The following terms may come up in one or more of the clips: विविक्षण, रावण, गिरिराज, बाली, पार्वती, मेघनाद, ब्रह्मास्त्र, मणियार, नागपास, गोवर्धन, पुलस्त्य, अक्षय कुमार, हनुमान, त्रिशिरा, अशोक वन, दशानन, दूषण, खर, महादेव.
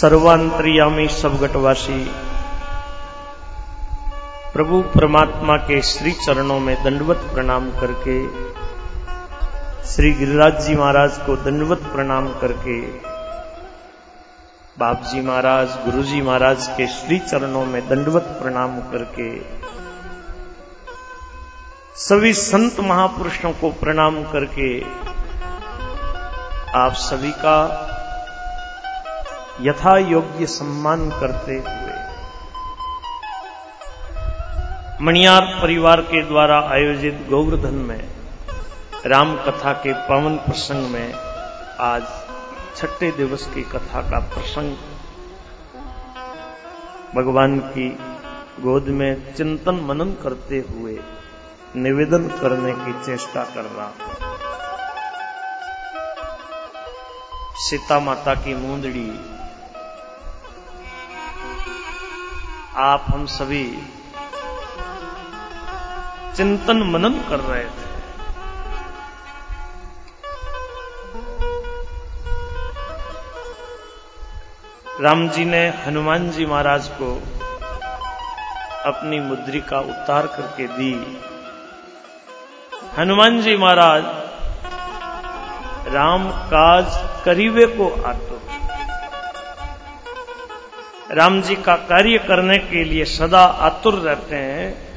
सर्वांतर्यामी सवगटवासी प्रभु परमात्मा के श्री चरणों में दंडवत प्रणाम करके, श्री गिरिराज जी महाराज को दंडवत प्रणाम करके, बाप जी महाराज, गुरु जी महाराज के श्री चरणों में दंडवत प्रणाम करके, सभी संत महापुरुषों को प्रणाम करके आप सभी का यथा योग्य सम्मान करते हुए मणियार परिवार के द्वारा आयोजित गोवर्धन में राम कथा के पावन प्रसंग में आज छठे दिवस की कथा का प्रसंग भगवान की गोद में चिंतन मनन करते हुए निवेदन करने की चेष्टा कर रहा हूं। सीता माता की मूंदड़ी आप हम सभी चिंतन मनन कर रहे थे। राम जी ने हनुमान जी महाराज को अपनी मुद्रिका उतार करके दी। हनुमान जी महाराज राम काज करीबे को आतो, राम जी का कार्य करने के लिए सदा आतुर रहते हैं।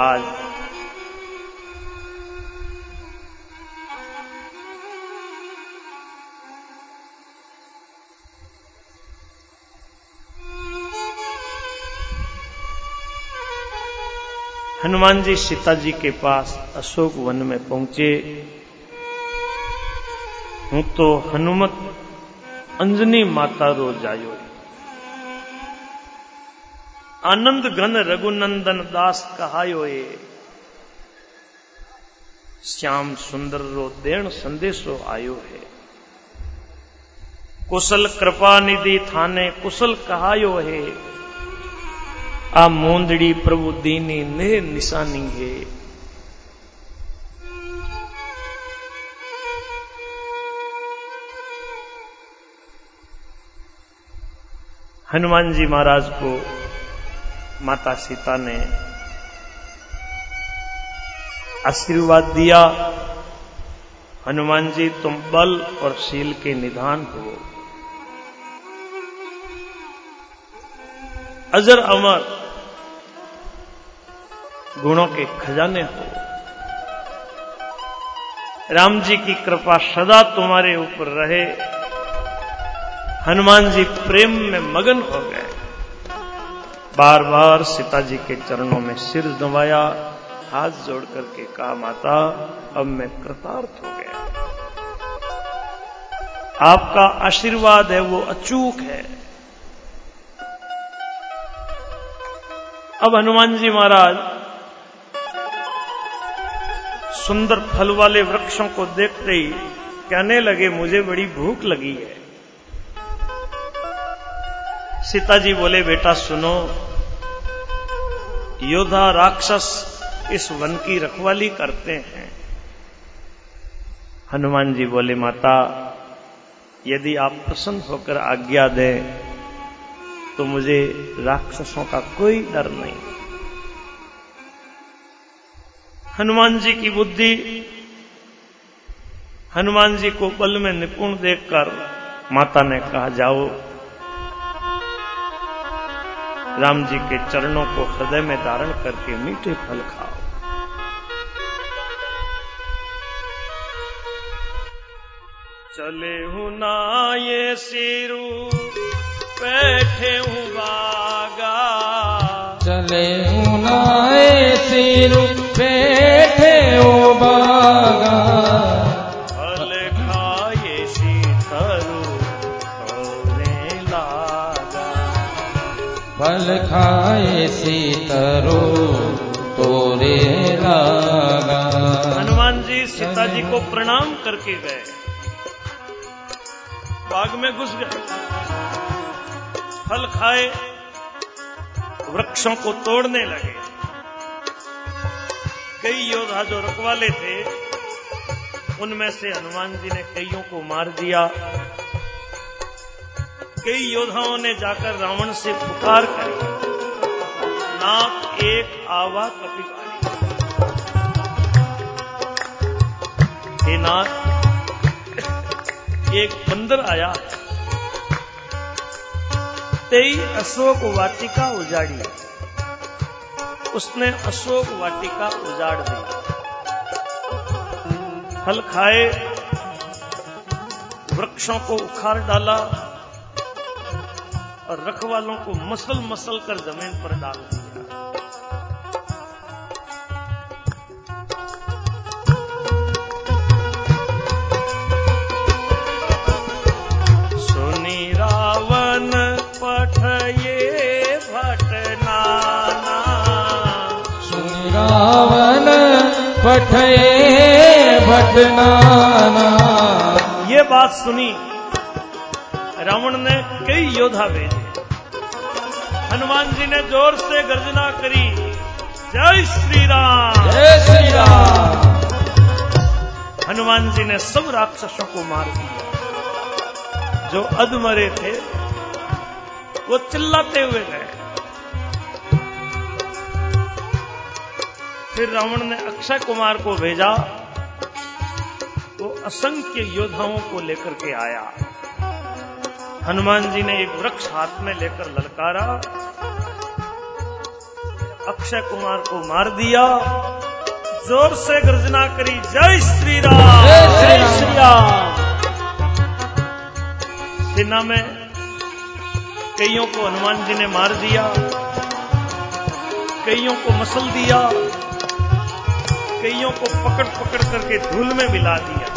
आज हनुमान जी सीता जी के पास अशोक वन में पहुंचे। हूं तो हनुमत अंजनी माता रो जायो, आनंद घन रघुनंदन दास कहायो, श्याम सुंदर रो देण संदेशो आयो है, कुशल कृपा निधि थाने कुशल कहायो है, आ मूंदड़ी प्रभु दीनी ने निशानी है। हनुमान जी महाराज को माता सीता ने आशीर्वाद दिया, हनुमान जी तुम बल और शील के निधान हो, अजर अमर गुणों के खजाने हो, राम जी की कृपा सदा तुम्हारे ऊपर रहे। हनुमान जी प्रेम में मगन हो गए, बार बार सीता जी के चरणों में सिर नवाया, हाथ जोड़ करके कहा माता अब मैं कृतार्थ हो गया, आपका आशीर्वाद है वो अचूक है। अब हनुमान जी महाराज सुंदर फल वाले वृक्षों को देखते ही कहने लगे मुझे बड़ी भूख लगी है। सीता जी बोले बेटा सुनो, योद्धा राक्षस इस वन की रखवाली करते हैं। हनुमान जी बोले माता यदि आप प्रसन्न होकर आज्ञा दें तो मुझे राक्षसों का कोई डर नहीं। हनुमान जी की बुद्धि, हनुमान जी को बल में निपुण देखकर माता ने कहा जाओ राम जी के चरणों को हृदय में धारण करके मीठे फल खाओ। चले हूं ना ये सिरू बैठे हूं बागा, चले हूं ना ये सिरू बैठे हूं बागा, फल खाए शीतलु होने लागा, फल खाए सीतरो तोरे लागा। हनुमान जी सीता जी को प्रणाम करके गए, बाग में घुस गए, फल खाए, वृक्षों को तोड़ने लगे। कई योद्धा जो रखवाले थे उनमें से हनुमान जी ने कईयों को मार दिया। कई योद्धाओं ने जाकर रावण से पुकार करी, नाथ एक आवा कपिपाणी। हे नाथ, एक बंदर आया, तेई अशोक वाटिका उजाड़ी। उसने अशोक वाटिका उजाड़ दी, फल खाए, वृक्षों को उखाड़ डाला और रखवालों को मसल मसल कर जमीन पर डाल दिया। सुनी रावण पठये भटनाना, सुनी रावण पठये भटनाना। ये बात सुनी, रावण ने कई योद्धा भेजे। हनुमान जी ने जोर से गर्जना करी, जय श्री राम, जय श्री राम। हनुमान जी ने सब राक्षसों को मार दिया। जो अधमरे थे वो चिल्लाते हुए गए। फिर रावण ने अक्षय कुमार को भेजा, वो असंख्य योद्धाओं को लेकर के आया। हनुमान जी ने एक वृक्ष हाथ में लेकर ललकारा, अक्षय कुमार को मार दिया। जोर से गर्जना करी, जय श्री राम, जय श्री राम। सेना में कईयों को हनुमान जी ने मार दिया, कईयों को मसल दिया, कईयों को पकड़ पकड़ करके धूल में मिला दिया।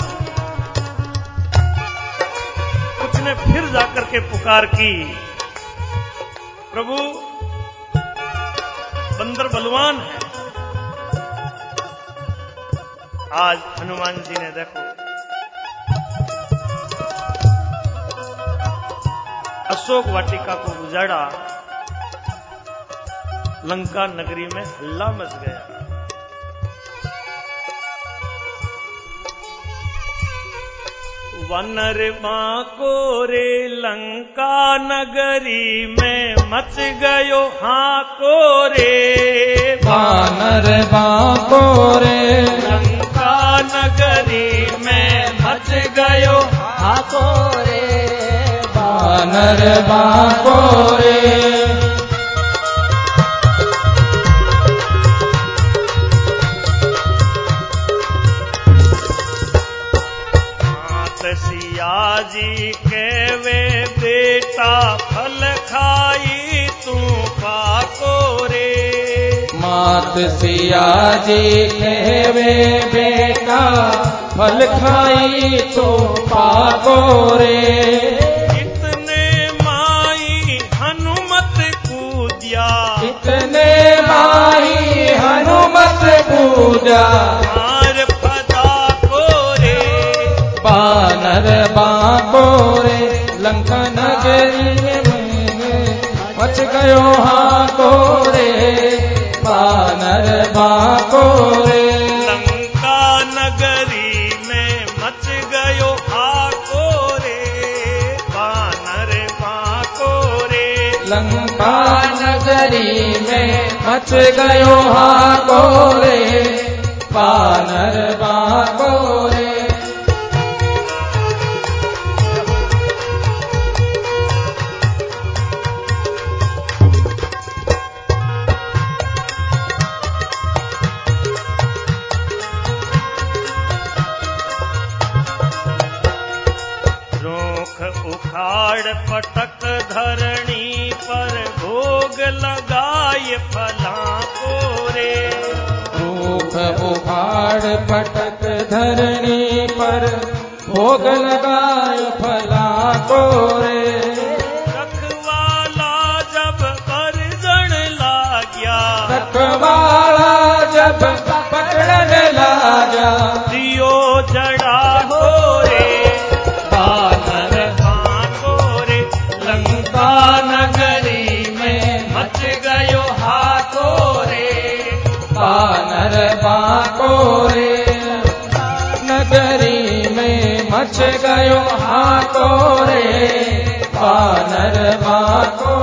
ने फिर जाकर के पुकार की, प्रभु बंदर बलवान है। आज हनुमान जी ने देखो अशोक वाटिका को उजाड़ा, लंका नगरी में हल्ला मच गया। वनर बांको रे लंका नगरी में मच गयो हाको रे, वानर बांको रे लंका नगरी में मच गयो हाको रे, वानर बांको रे। जी के वे बेटा फल खाई तू पाको रे, मात सिया जी के वे बेटा फल खाई तू पाको रे। कितने माई हनुमत पूजा, कितने माई हनुमत पूजा, वानर बांको रे लंका नगरी में मच गयो हाको रे, वानर बांको रे लंका नगरी में मच गयो हाको रे, वानर बांको रे लंका नगरी में मच गयो हाको रे, वानर बांको रे। पटक धरणी पर भोग लगाए फलाको रे, रूख उखाड़ पटक धरणी पर भोग लगाए फलाको रे। रखवाला जब करजन लाग्या, रखवाला जब पकड़न लाग्या, दियो जड़ा हो रे, नगरी में मच गयो हाको रे, वानर बांको रे नगरी में मच गयो हाको रे, पानर बाको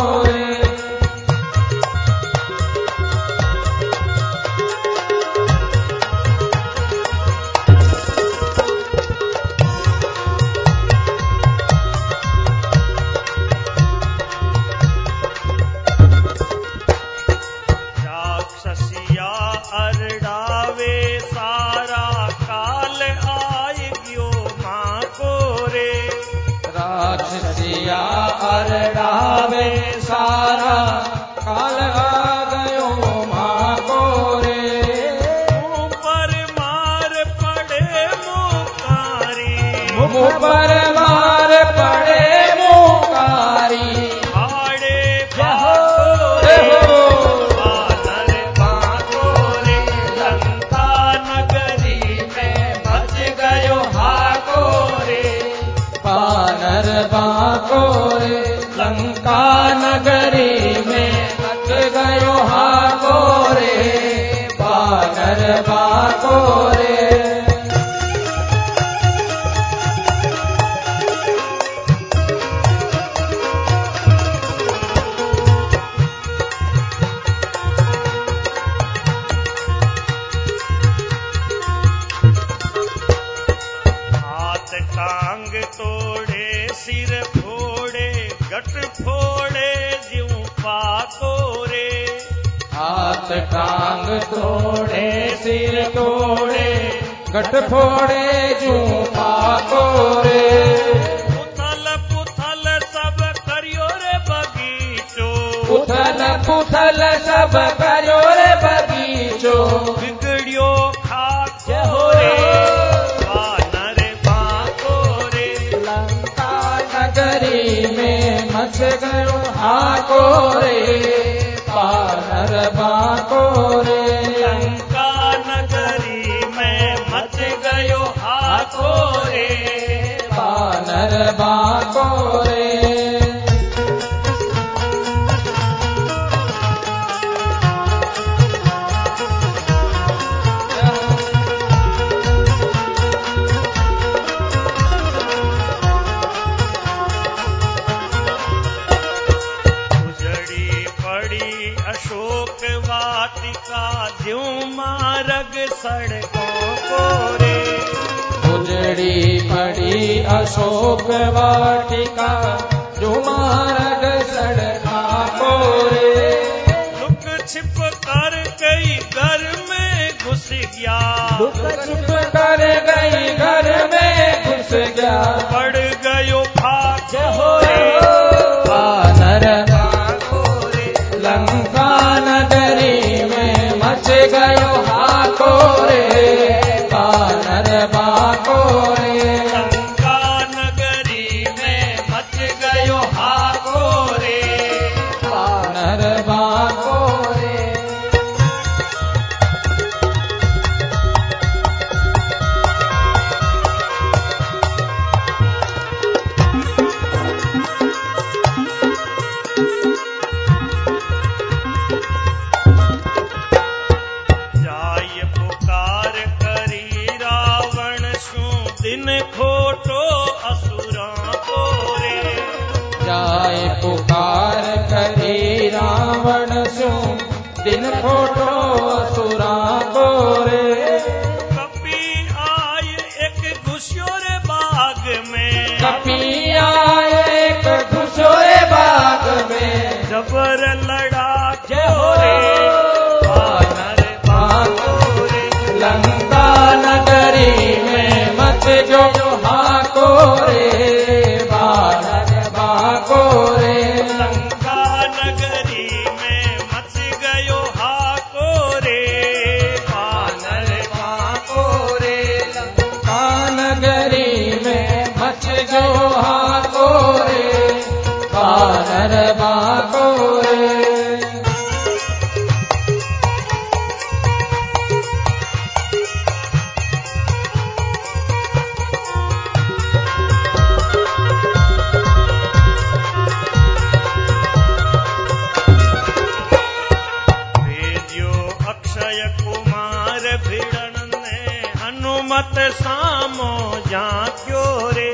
सामो जा क्यों रे,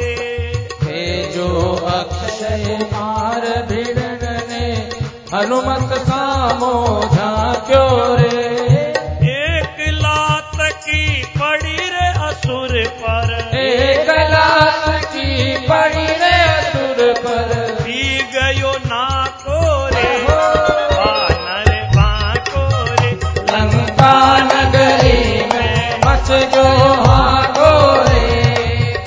हे जो अक्षय हनुमत सामो झांक्यो रे, एक लात की पड़ी रे असुर पर, एक लात की पड़ी रे असुर पर, पी गयो ना को रे वानर बाको रे, लंका नगरी में मच जो हाको रे,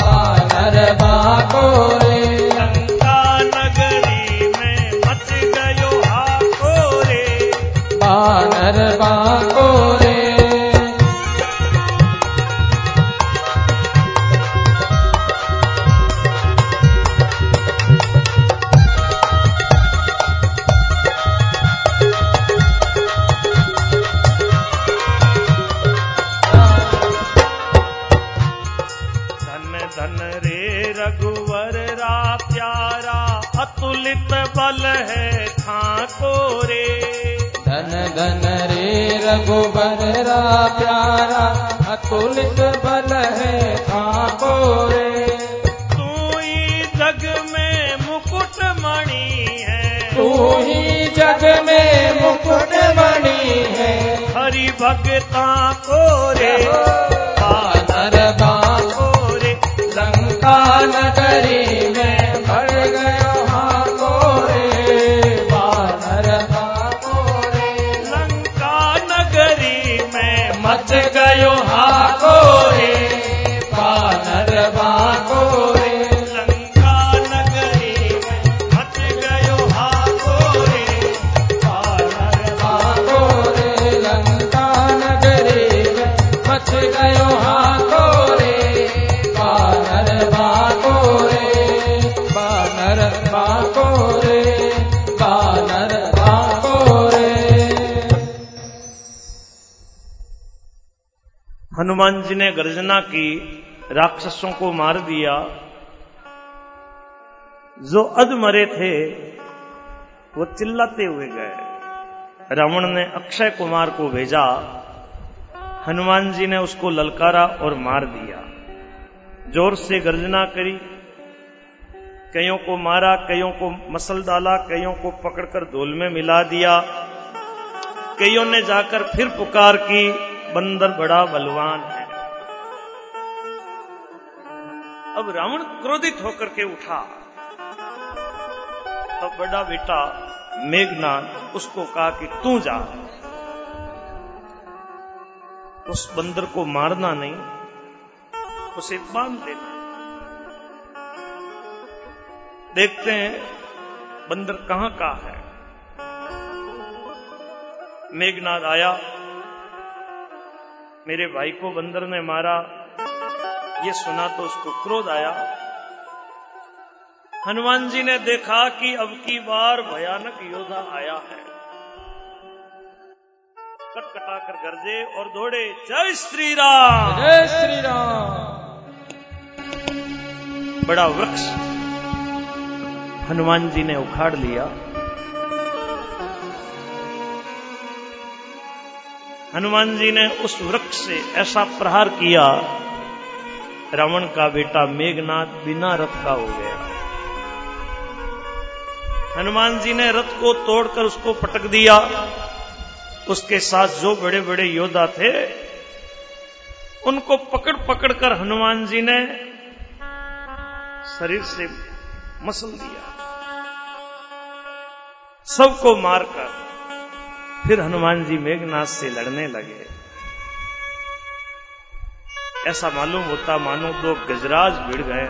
वानर बाको रे, लंका नगरी में मच गयो हाको रे, वानर बाको रे। अतुलित बल है खाको रे, धन धन रे रघुबर रा प्यारा, अतुलित बल है खाको रे, तू ही जग में मुकुट मणि है, तू ही जग में मुकुट मणि है, हरि भगता को रे आदर बाको रे, लंका नगरी में भर गया मच गयो हाको रे, वानर बाको रे, लंका नगरी में मच गयो हाको रे, वानर बाको रे, लंका नगरी में मच गयो हाको रे, वानर बाको रे, वानर बाको रे, वानर बाको रे। हनुमान जी ने गर्जना की, राक्षसों को मार दिया, जो अधमरे थे वो चिल्लाते हुए गए। रावण ने अक्षय कुमार को भेजा, हनुमान जी ने उसको ललकारा और मार दिया। जोर से गर्जना करी, कईयों को मारा, कईयों को मसल डाला, कईयों को पकड़कर धोल में मिला दिया। कईयों ने जाकर फिर पुकार की, बंदर बड़ा बलवान है। अब रावण क्रोधित होकर के उठा, अब बड़ा बेटा मेघनाद उसको कहा कि तू जा, उस बंदर को मारना नहीं, उसे बांध देना। देखते हैं बंदर कहां का है। मेघनाद आया, मेरे भाई को बंदर ने मारा, ये सुना तो उसको क्रोध आया। हनुमान जी ने देखा कि अब की बार भयानक योद्धा आया है, कटकटा कर गरजे और दौड़े, जय श्री राम, जय श्री राम। बड़ा वृक्ष हनुमान जी ने उखाड़ लिया। हनुमान जी ने उस वृक्ष से ऐसा प्रहार किया, रावण का बेटा मेघनाद बिना रथ का हो गया। हनुमान जी ने रथ को तोड़कर उसको पटक दिया। उसके साथ जो बड़े बड़े योद्धा थे उनको पकड़ पकड़ कर हनुमान जी ने शरीर से मसल दिया। सबको मारकर फिर हनुमान जी मेघनाद से लड़ने लगे। ऐसा मालूम होता मानो दो गजराज भिड़ गए।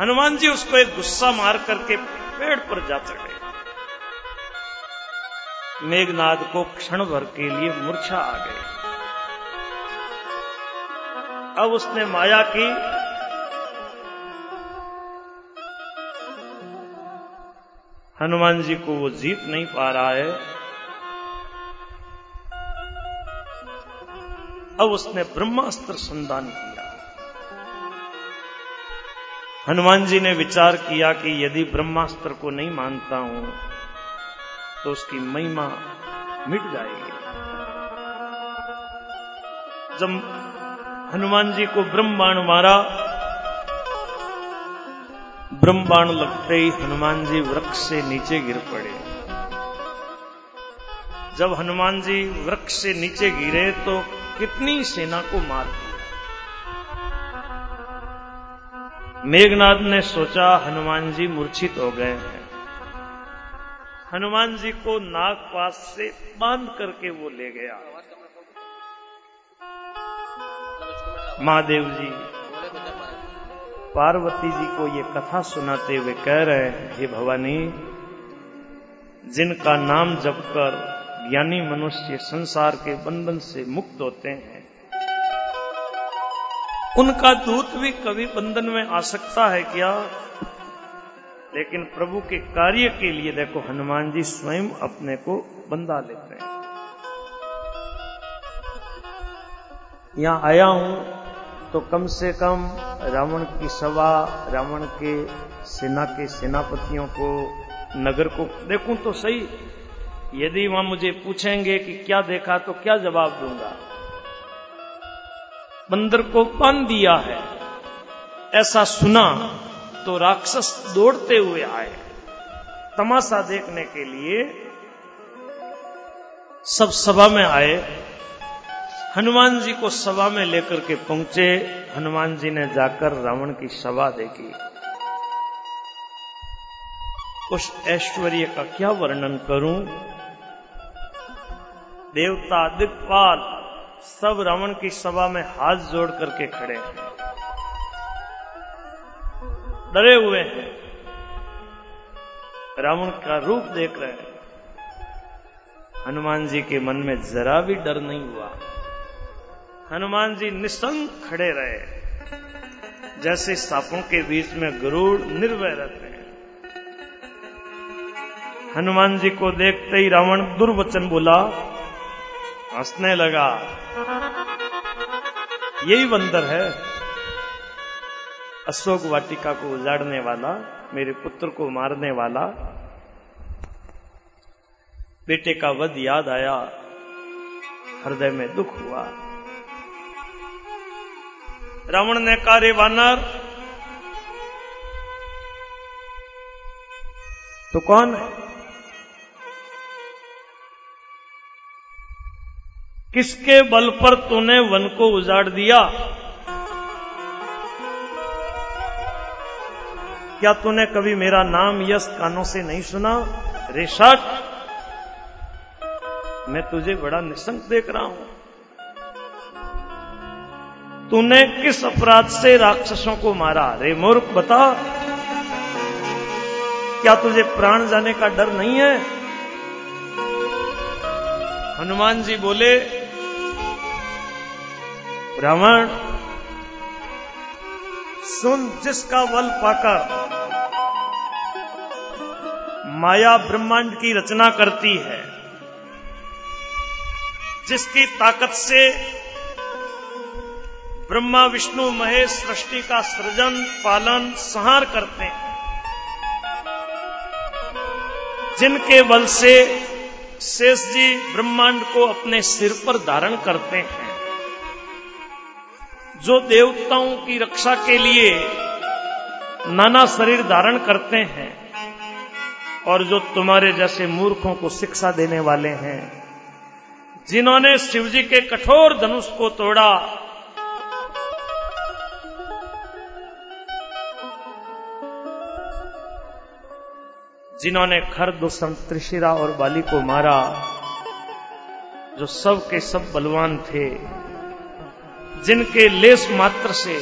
हनुमान जी उसको एक गुस्सा मार करके पेड़ पर जा चढ़े। मेघनाद को क्षण भर के लिए मूर्छा आ गई। अब उसने माया की, हनुमान जी को वो जीत नहीं पा रहा है। अब उसने ब्रह्मास्त्र संधान किया। हनुमान जी ने विचार किया कि यदि ब्रह्मास्त्र को नहीं मानता हूं तो उसकी महिमा मिट जाएगी। जब हनुमान जी को ब्रह्म बाण मारा, ब्रह्मबाण लगते ही हनुमान जी वृक्ष से नीचे गिर पड़े। जब हनुमान जी वृक्ष से नीचे गिरे तो कितनी सेना को मार दिया। मेघनाद ने सोचा हनुमान जी मूर्छित हो गए हैं। हनुमान जी को नागपास से बांध करके वो ले गया। महादेव जी पार्वती जी को ये कथा सुनाते हुए कह रहे हैं, हे भवानी, जिनका नाम जपकर ज्ञानी मनुष्य संसार के बंधन से मुक्त होते हैं, उनका दूत भी कभी बंधन में आ सकता है क्या? लेकिन प्रभु के कार्य के लिए देखो हनुमान जी स्वयं अपने को बंधा लेते हैं। यहां आया हूं तो कम से कम रावण की सभा, रावण के सेना के सेनापतियों को, नगर को देखूं तो सही। यदि वहां मुझे पूछेंगे कि क्या देखा तो क्या जवाब दूंगा? बंदर को बांध दिया है, ऐसा सुना तो राक्षस दौड़ते हुए आए। तमाशा देखने के लिए सब सभा में आए। हनुमान जी को सभा में लेकर के पहुंचे। हनुमान जी ने जाकर रावण की सभा देखी। उस ऐश्वर्य का क्या वर्णन करूं। देवता दिक्पाल सब रावण की सभा में हाथ जोड़ करके खड़े हैं, डरे हुए हैं, रावण का रूप देख रहे हैं। हनुमान जी के मन में जरा भी डर नहीं हुआ। हनुमान जी निसंग खड़े रहे, जैसे सांपों के बीच में गरुड़ निर्भय रहते हैं। हनुमान जी को देखते ही रावण दुर्वचन बोला, हंसने लगा। यही बंदर है अशोक वाटिका को उजाड़ने वाला, मेरे पुत्र को मारने वाला। बेटे का वध याद आया, हृदय में दुख हुआ। रावण ने कहा, रे वानर, तो कौन है? किसके बल पर तूने वन को उजाड़ दिया? क्या तूने कभी मेरा नाम यश कानों से नहीं सुना? रे शठ, मैं तुझे बड़ा निसंग देख रहा हूं। तूने किस अपराध से राक्षसों को मारा? रे मूर्ख, बता, क्या तुझे प्राण जाने का डर नहीं है? हनुमान जी बोले, रावण सुन, जिसका बल पाकर माया ब्रह्मांड की रचना करती है, जिसकी ताकत से ब्रह्मा विष्णु महेश सृष्टि का सृजन पालन संहार करते हैं, जिनके बल से शेष जी ब्रह्मांड को अपने सिर पर धारण करते हैं, जो देवताओं की रक्षा के लिए नाना शरीर धारण करते हैं, और जो तुम्हारे जैसे मूर्खों को शिक्षा देने वाले हैं, जिन्होंने शिवजी के कठोर धनुष को तोड़ा, जिन्होंने खर, दूषण, त्रिशिरा और बाली को मारा, जो सब के सब बलवान थे, जिनके लेश मात्र से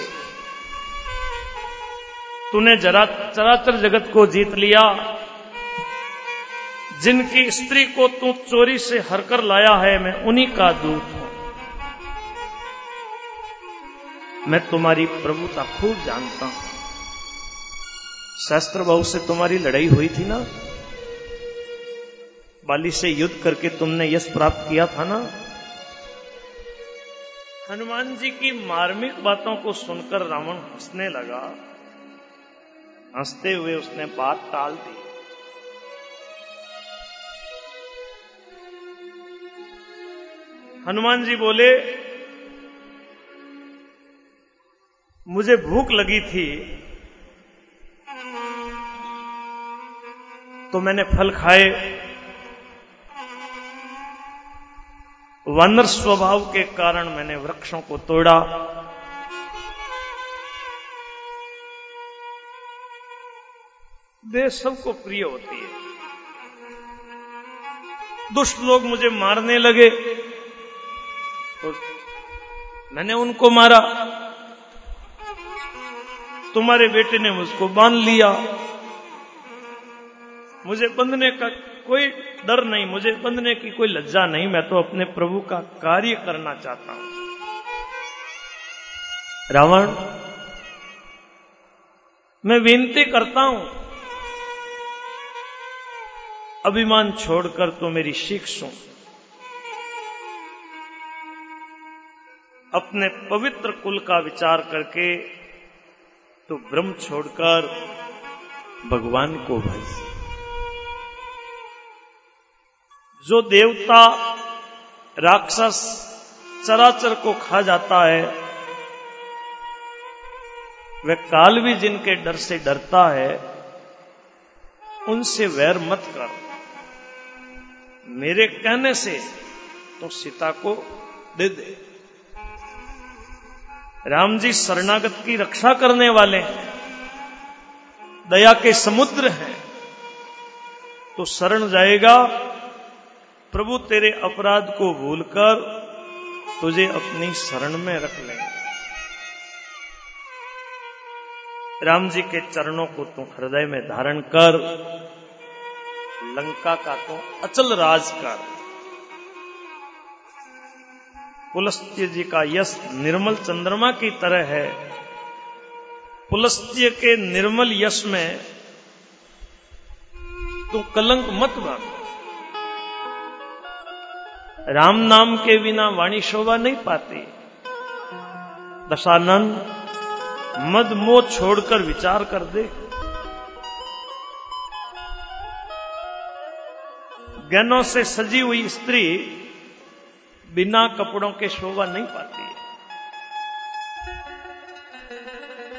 तूने चराचर जगत को जीत लिया, जिनकी स्त्री को तू चोरी से हरकर लाया है, मैं उन्हीं का दूत हूं। मैं तुम्हारी प्रभुता खूब जानता हूं। शस्त्र बाहु से तुम्हारी लड़ाई हुई थी ना, बाली से युद्ध करके तुमने यश प्राप्त किया था ना। हनुमान जी की मार्मिक बातों को सुनकर रावण हंसने लगा। हंसते हुए उसने बात टाल दी। हनुमान जी बोले, मुझे भूख लगी थी, तो मैंने फल खाए। वानर स्वभाव के कारण मैंने वृक्षों को तोड़ा। देह सबको प्रिय होती है। दुष्ट लोग मुझे मारने लगे तो मैंने उनको मारा। तुम्हारे बेटे ने मुझको बांध लिया। मुझे बंधने का कोई डर नहीं, मुझे बंधने की कोई लज्जा नहीं। मैं तो अपने प्रभु का कार्य करना चाहता हूं। रावण, मैं विनती करता हूं, अभिमान छोड़कर तो मेरी सीख सुन। अपने पवित्र कुल का विचार करके तो ब्रह्म छोड़कर भगवान को भज। जो देवता राक्षस चराचर को खा जाता है, वह काल भी जिनके डर से डरता है, उनसे वैर मत कर। मेरे कहने से तो सीता को दे दे। राम जी शरणागत की रक्षा करने वाले हैं, दया के समुद्र हैं, तो शरण जाएगा। प्रभु तेरे अपराध को भूलकर तुझे अपनी शरण में रख लेंगे। राम जी के चरणों को तू हृदय में धारण कर। लंका का तू अचल राज कर। पुलस्त्य जी का यश निर्मल चंद्रमा की तरह है। पुलस्त्य के निर्मल यश में तू कलंक मत भर। राम नाम के बिना वाणी शोभा नहीं पाती। दशानन, मद मोह छोड़कर विचार कर दे। गहनों से सजी हुई स्त्री बिना कपड़ों के शोभा नहीं पाती है।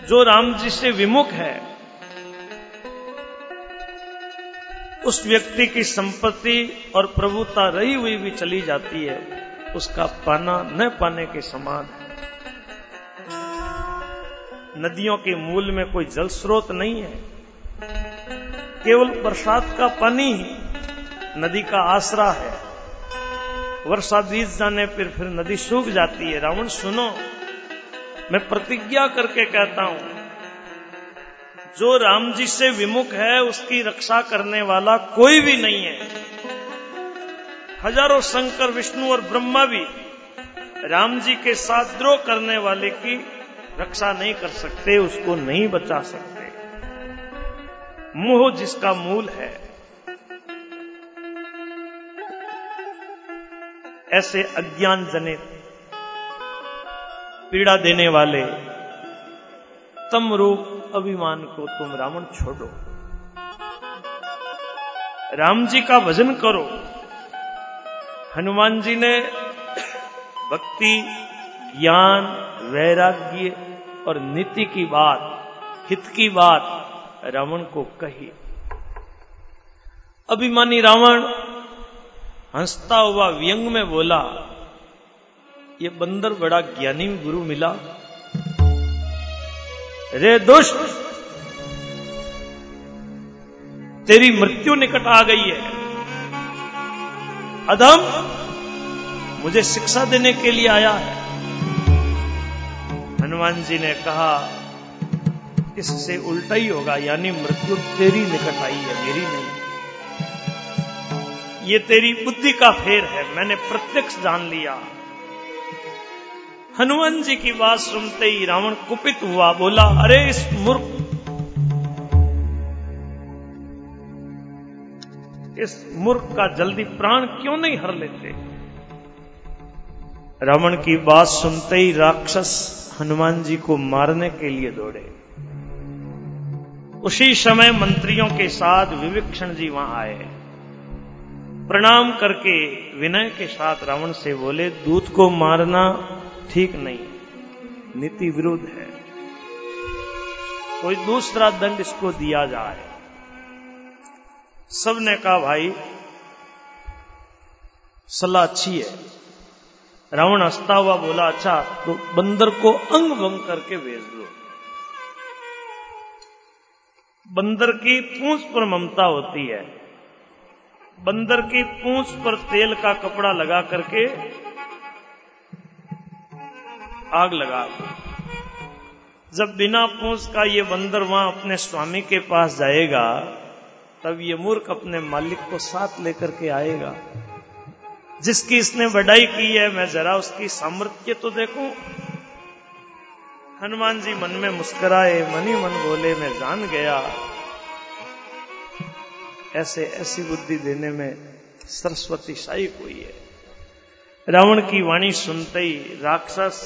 जो राम जी से विमुख है, उस व्यक्ति की संपत्ति और प्रभुता रही हुई भी चली जाती है। उसका पाना न पाने के समान है। नदियों के मूल में कोई जल स्रोत नहीं है, केवल बरसात का पानी ही नदी का आसरा है। वर्षा बीत जाने फिर नदी सूख जाती है। रावण सुनो, मैं प्रतिज्ञा करके कहता हूं, जो राम जी से विमुख है उसकी रक्षा करने वाला कोई भी नहीं है। हजारों शंकर, विष्णु और ब्रह्मा भी राम जी के साथ द्रोह करने वाले की रक्षा नहीं कर सकते, उसको नहीं बचा सकते। मोह जिसका मूल है, ऐसे अज्ञान जनित पीड़ा देने वाले तम रूप अभिमान को तुम रावण छोड़ो। राम जी का भजन करो। हनुमान जी ने भक्ति, ज्ञान, वैराग्य और नीति की बात, हित की बात रावण को कही। अभिमानी रावण हंसता हुआ व्यंग में बोला, ये बंदर बड़ा ज्ञानी गुरु मिला। रे दुष्ट, तेरी मृत्यु निकट आ गई है। अधम मुझे शिक्षा देने के लिए आया है। हनुमान जी ने कहा, इससे उल्टा ही होगा, यानी मृत्यु तेरी निकट आई है, मेरी नहीं। ये तेरी बुद्धि का फेर है, मैंने प्रत्यक्ष जान लिया। हनुमान जी की बात सुनते ही रावण कुपित हुआ, बोला, अरे इस मूर्ख का जल्दी प्राण क्यों नहीं हर लेते। रावण की बात सुनते ही राक्षस हनुमान जी को मारने के लिए दौड़े। उसी समय मंत्रियों के साथ विविक्षण जी वहां आए। प्रणाम करके विनय के साथ रावण से बोले, दूत को मारना ठीक नहीं, नीति विरुद्ध है, कोई दूसरा दंड इसको दिया जाए। सबने कहा भाई सलाह अच्छी है। रावण हंसता हुआ बोला, अच्छा तो बंदर को अंग भंग करके भेज दो। बंदर की पूंछ पर ममता होती है, बंदर की पूंछ पर तेल का कपड़ा लगा करके आग लगा दो। जब बिना पूंछ का ये बंदर वहां अपने स्वामी के पास जाएगा तब ये मूर्ख अपने मालिक को साथ लेकर के आएगा। जिसकी इसने बड़ाई की है मैं जरा उसकी सामर्थ्य तो देखूं। हनुमान जी मन में मुस्कुराए, मन ही मन बोले मैं जान गया। ऐसे ऐसी बुद्धि देने में सरस्वती सहायक हुई है। रावण की वाणी सुनते ही राक्षस